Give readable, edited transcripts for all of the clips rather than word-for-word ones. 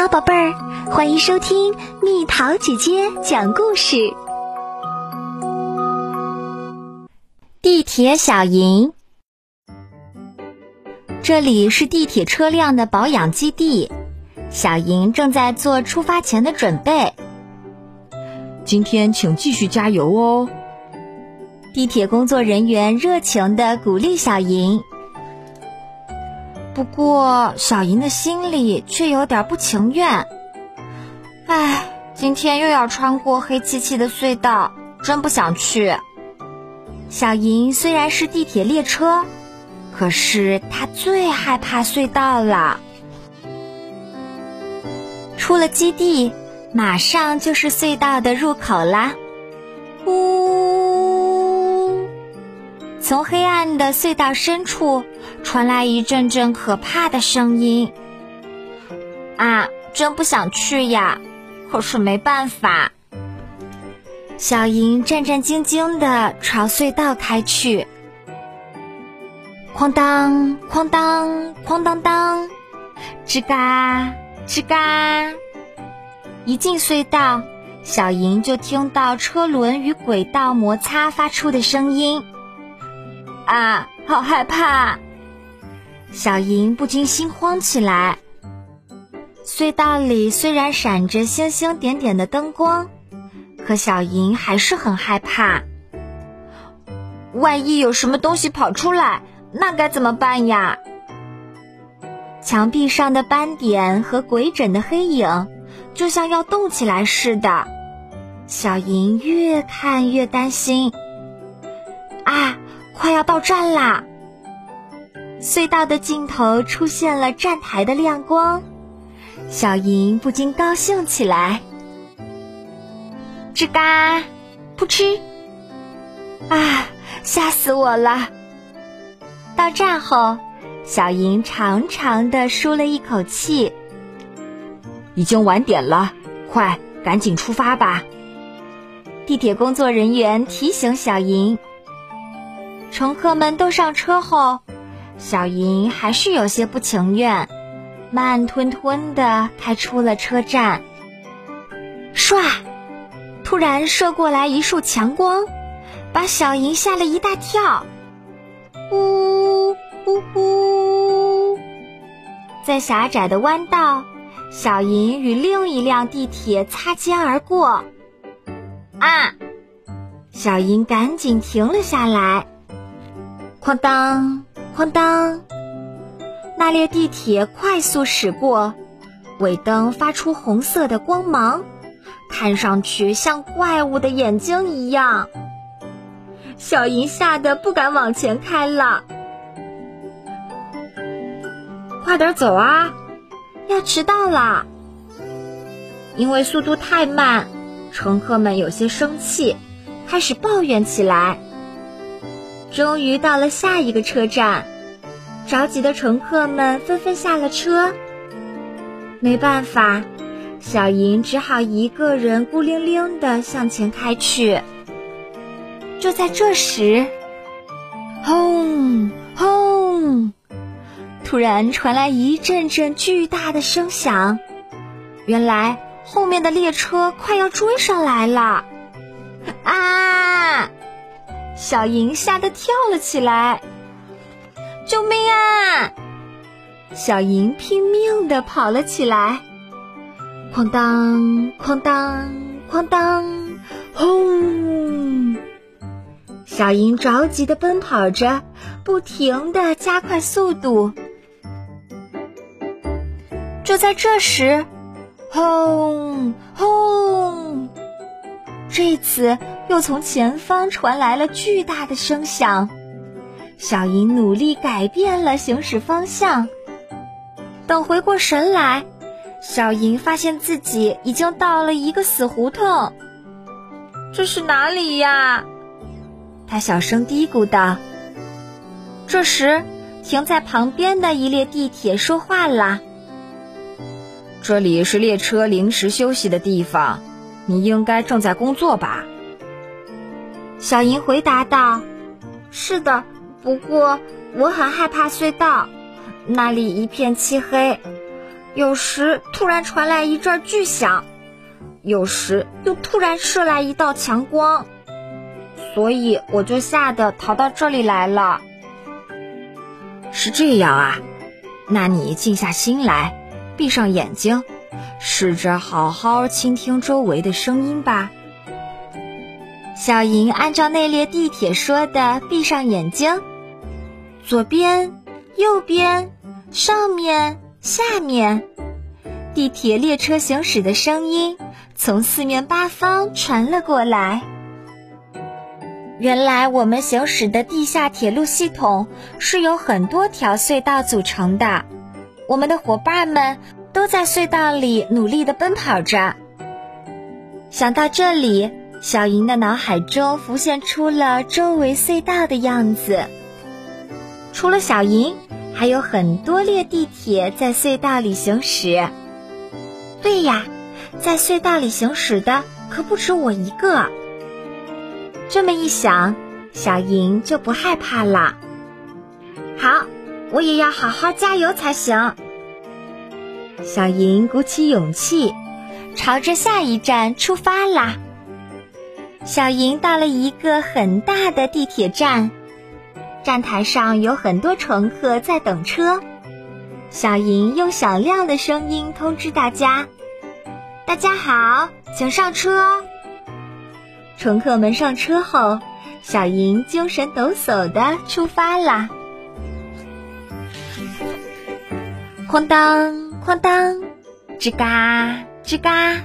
好宝贝儿，欢迎收听蜜桃姐姐讲故事。地铁小营，这里是地铁车辆的保养基地，小营正在做出发前的准备。今天请继续加油哦！地铁工作人员热情地鼓励小营。不过小莹的心里却有点不情愿，今天又要穿过黑漆漆的隧道，真不想去。小莹虽然是地铁列车，可是她最害怕隧道了。出了基地，马上就是隧道的入口啦。从黑暗的隧道深处传来一阵阵可怕的声音。真不想去呀，可是没办法。小莹战战兢兢地朝隧道开去。哐当哐当哐当当，吱嘎吱嘎。一进隧道，小莹就听到车轮与轨道摩擦发出的声音。好害怕！小莹不禁心慌起来。隧道里虽然闪着星星点点的灯光，可小莹还是很害怕。万一有什么东西跑出来，那该怎么办呀？墙壁上的斑点和鬼枕的黑影，就像要动起来似的。小莹越看越担心。快要到站啦！隧道的尽头出现了站台的亮光，小莹不禁高兴起来。吱嘎，扑哧！吓死我了！到站后，小莹长长的舒了一口气。已经晚点了，快，赶紧出发吧！地铁工作人员提醒小莹。乘客们都上车后，小莹还是有些不情愿，慢吞吞地开出了车站。唰，突然射过来一束强光，把小莹吓了一大跳。呜呜呜！在狭窄的弯道，小莹与另一辆地铁擦肩而过。小莹赶紧停了下来。哐当哐当，那列地铁快速驶过，尾灯发出红色的光芒，看上去像怪物的眼睛一样。小莹吓得不敢往前开了。快点走啊，要迟到了！因为速度太慢，乘客们有些生气，开始抱怨起来。终于到了下一个车站，着急的乘客们纷纷下了车。没办法，小莹只好一个人孤零零地向前开去。就在这时，轰轰！突然传来一阵阵巨大的声响，原来后面的列车快要追上来了！小莹吓得跳了起来。救命啊！小莹拼命地跑了起来。哐当哐当哐当，轰！小莹着急地奔跑着，不停地加快速度。就在这时，轰轰！这次又从前方传来了巨大的声响，小莹努力改变了行驶方向。等回过神来，小莹发现自己已经到了一个死胡同。这是哪里呀？她小声嘀咕道。这时，停在旁边的一列地铁说话了。这里是列车临时休息的地方，你应该正在工作吧？小莹回答道：是的，不过我很害怕隧道，那里一片漆黑，有时突然传来一阵巨响，有时又突然射来一道强光，所以我就吓得逃到这里来了。是这样啊，那你静下心来，闭上眼睛，试着好好倾听周围的声音吧。小莹按照那列地铁说的闭上眼睛，左边右边上面下面，地铁列车行驶的声音从四面八方传了过来。原来我们行驶的地下铁路系统是由很多条隧道组成的，我们的伙伴们都在隧道里努力地奔跑着。想到这里，小莹的脑海中浮现出了周围隧道的样子。除了小莹，还有很多列地铁在隧道里行驶。对呀，在隧道里行驶的可不止我一个。这么一想，小莹就不害怕了。好，我也要好好加油才行。小莹鼓起勇气，朝着下一站出发啦。小莹到了一个很大的地铁站，站台上有很多乘客在等车。小莹用响亮的声音通知大家：大家好，请上车。乘客们上车后，小莹精神抖擞地出发啦。哐当哐当，吱嘎吱嘎，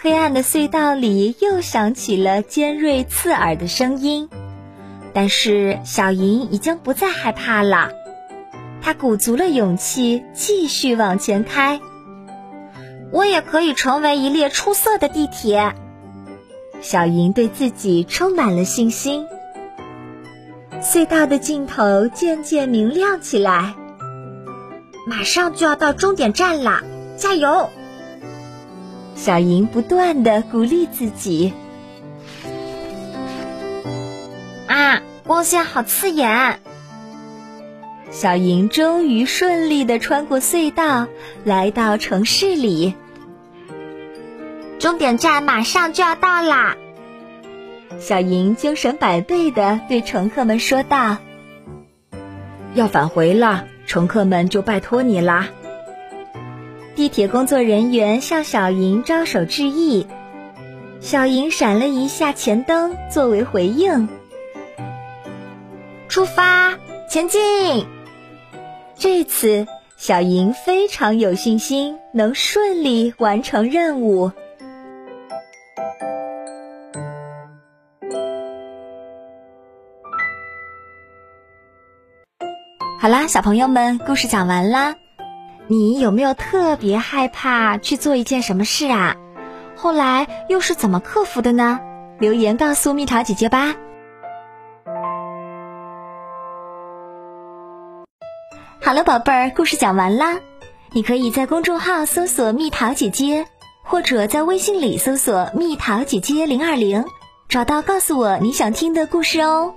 黑暗的隧道里又响起了尖锐刺耳的声音。但是小莹已经不再害怕了，她鼓足了勇气继续往前开。我也可以成为一列出色的地铁，小莹对自己充满了信心。隧道的尽头渐渐明亮起来，马上就要到终点站了，加油！小莹不断地鼓励自己。啊，光线好刺眼！小莹终于顺利地穿过隧道，来到城市里。终点站马上就要到啦！小莹精神百倍地对乘客们说道：“要返回了，乘客们就拜托你啦！”地铁工作人员向小莹招手致意，小莹闪了一下前灯作为回应。出发，前进！这次小莹非常有信心能顺利完成任务。好啦，小朋友们，故事讲完啦。你有没有特别害怕去做一件什么事啊？后来又是怎么克服的呢？留言告诉蜜桃姐姐吧。好了宝贝儿，故事讲完啦。你可以在公众号搜索蜜桃姐姐，或者在微信里搜索蜜桃姐姐020，找到告诉我你想听的故事哦。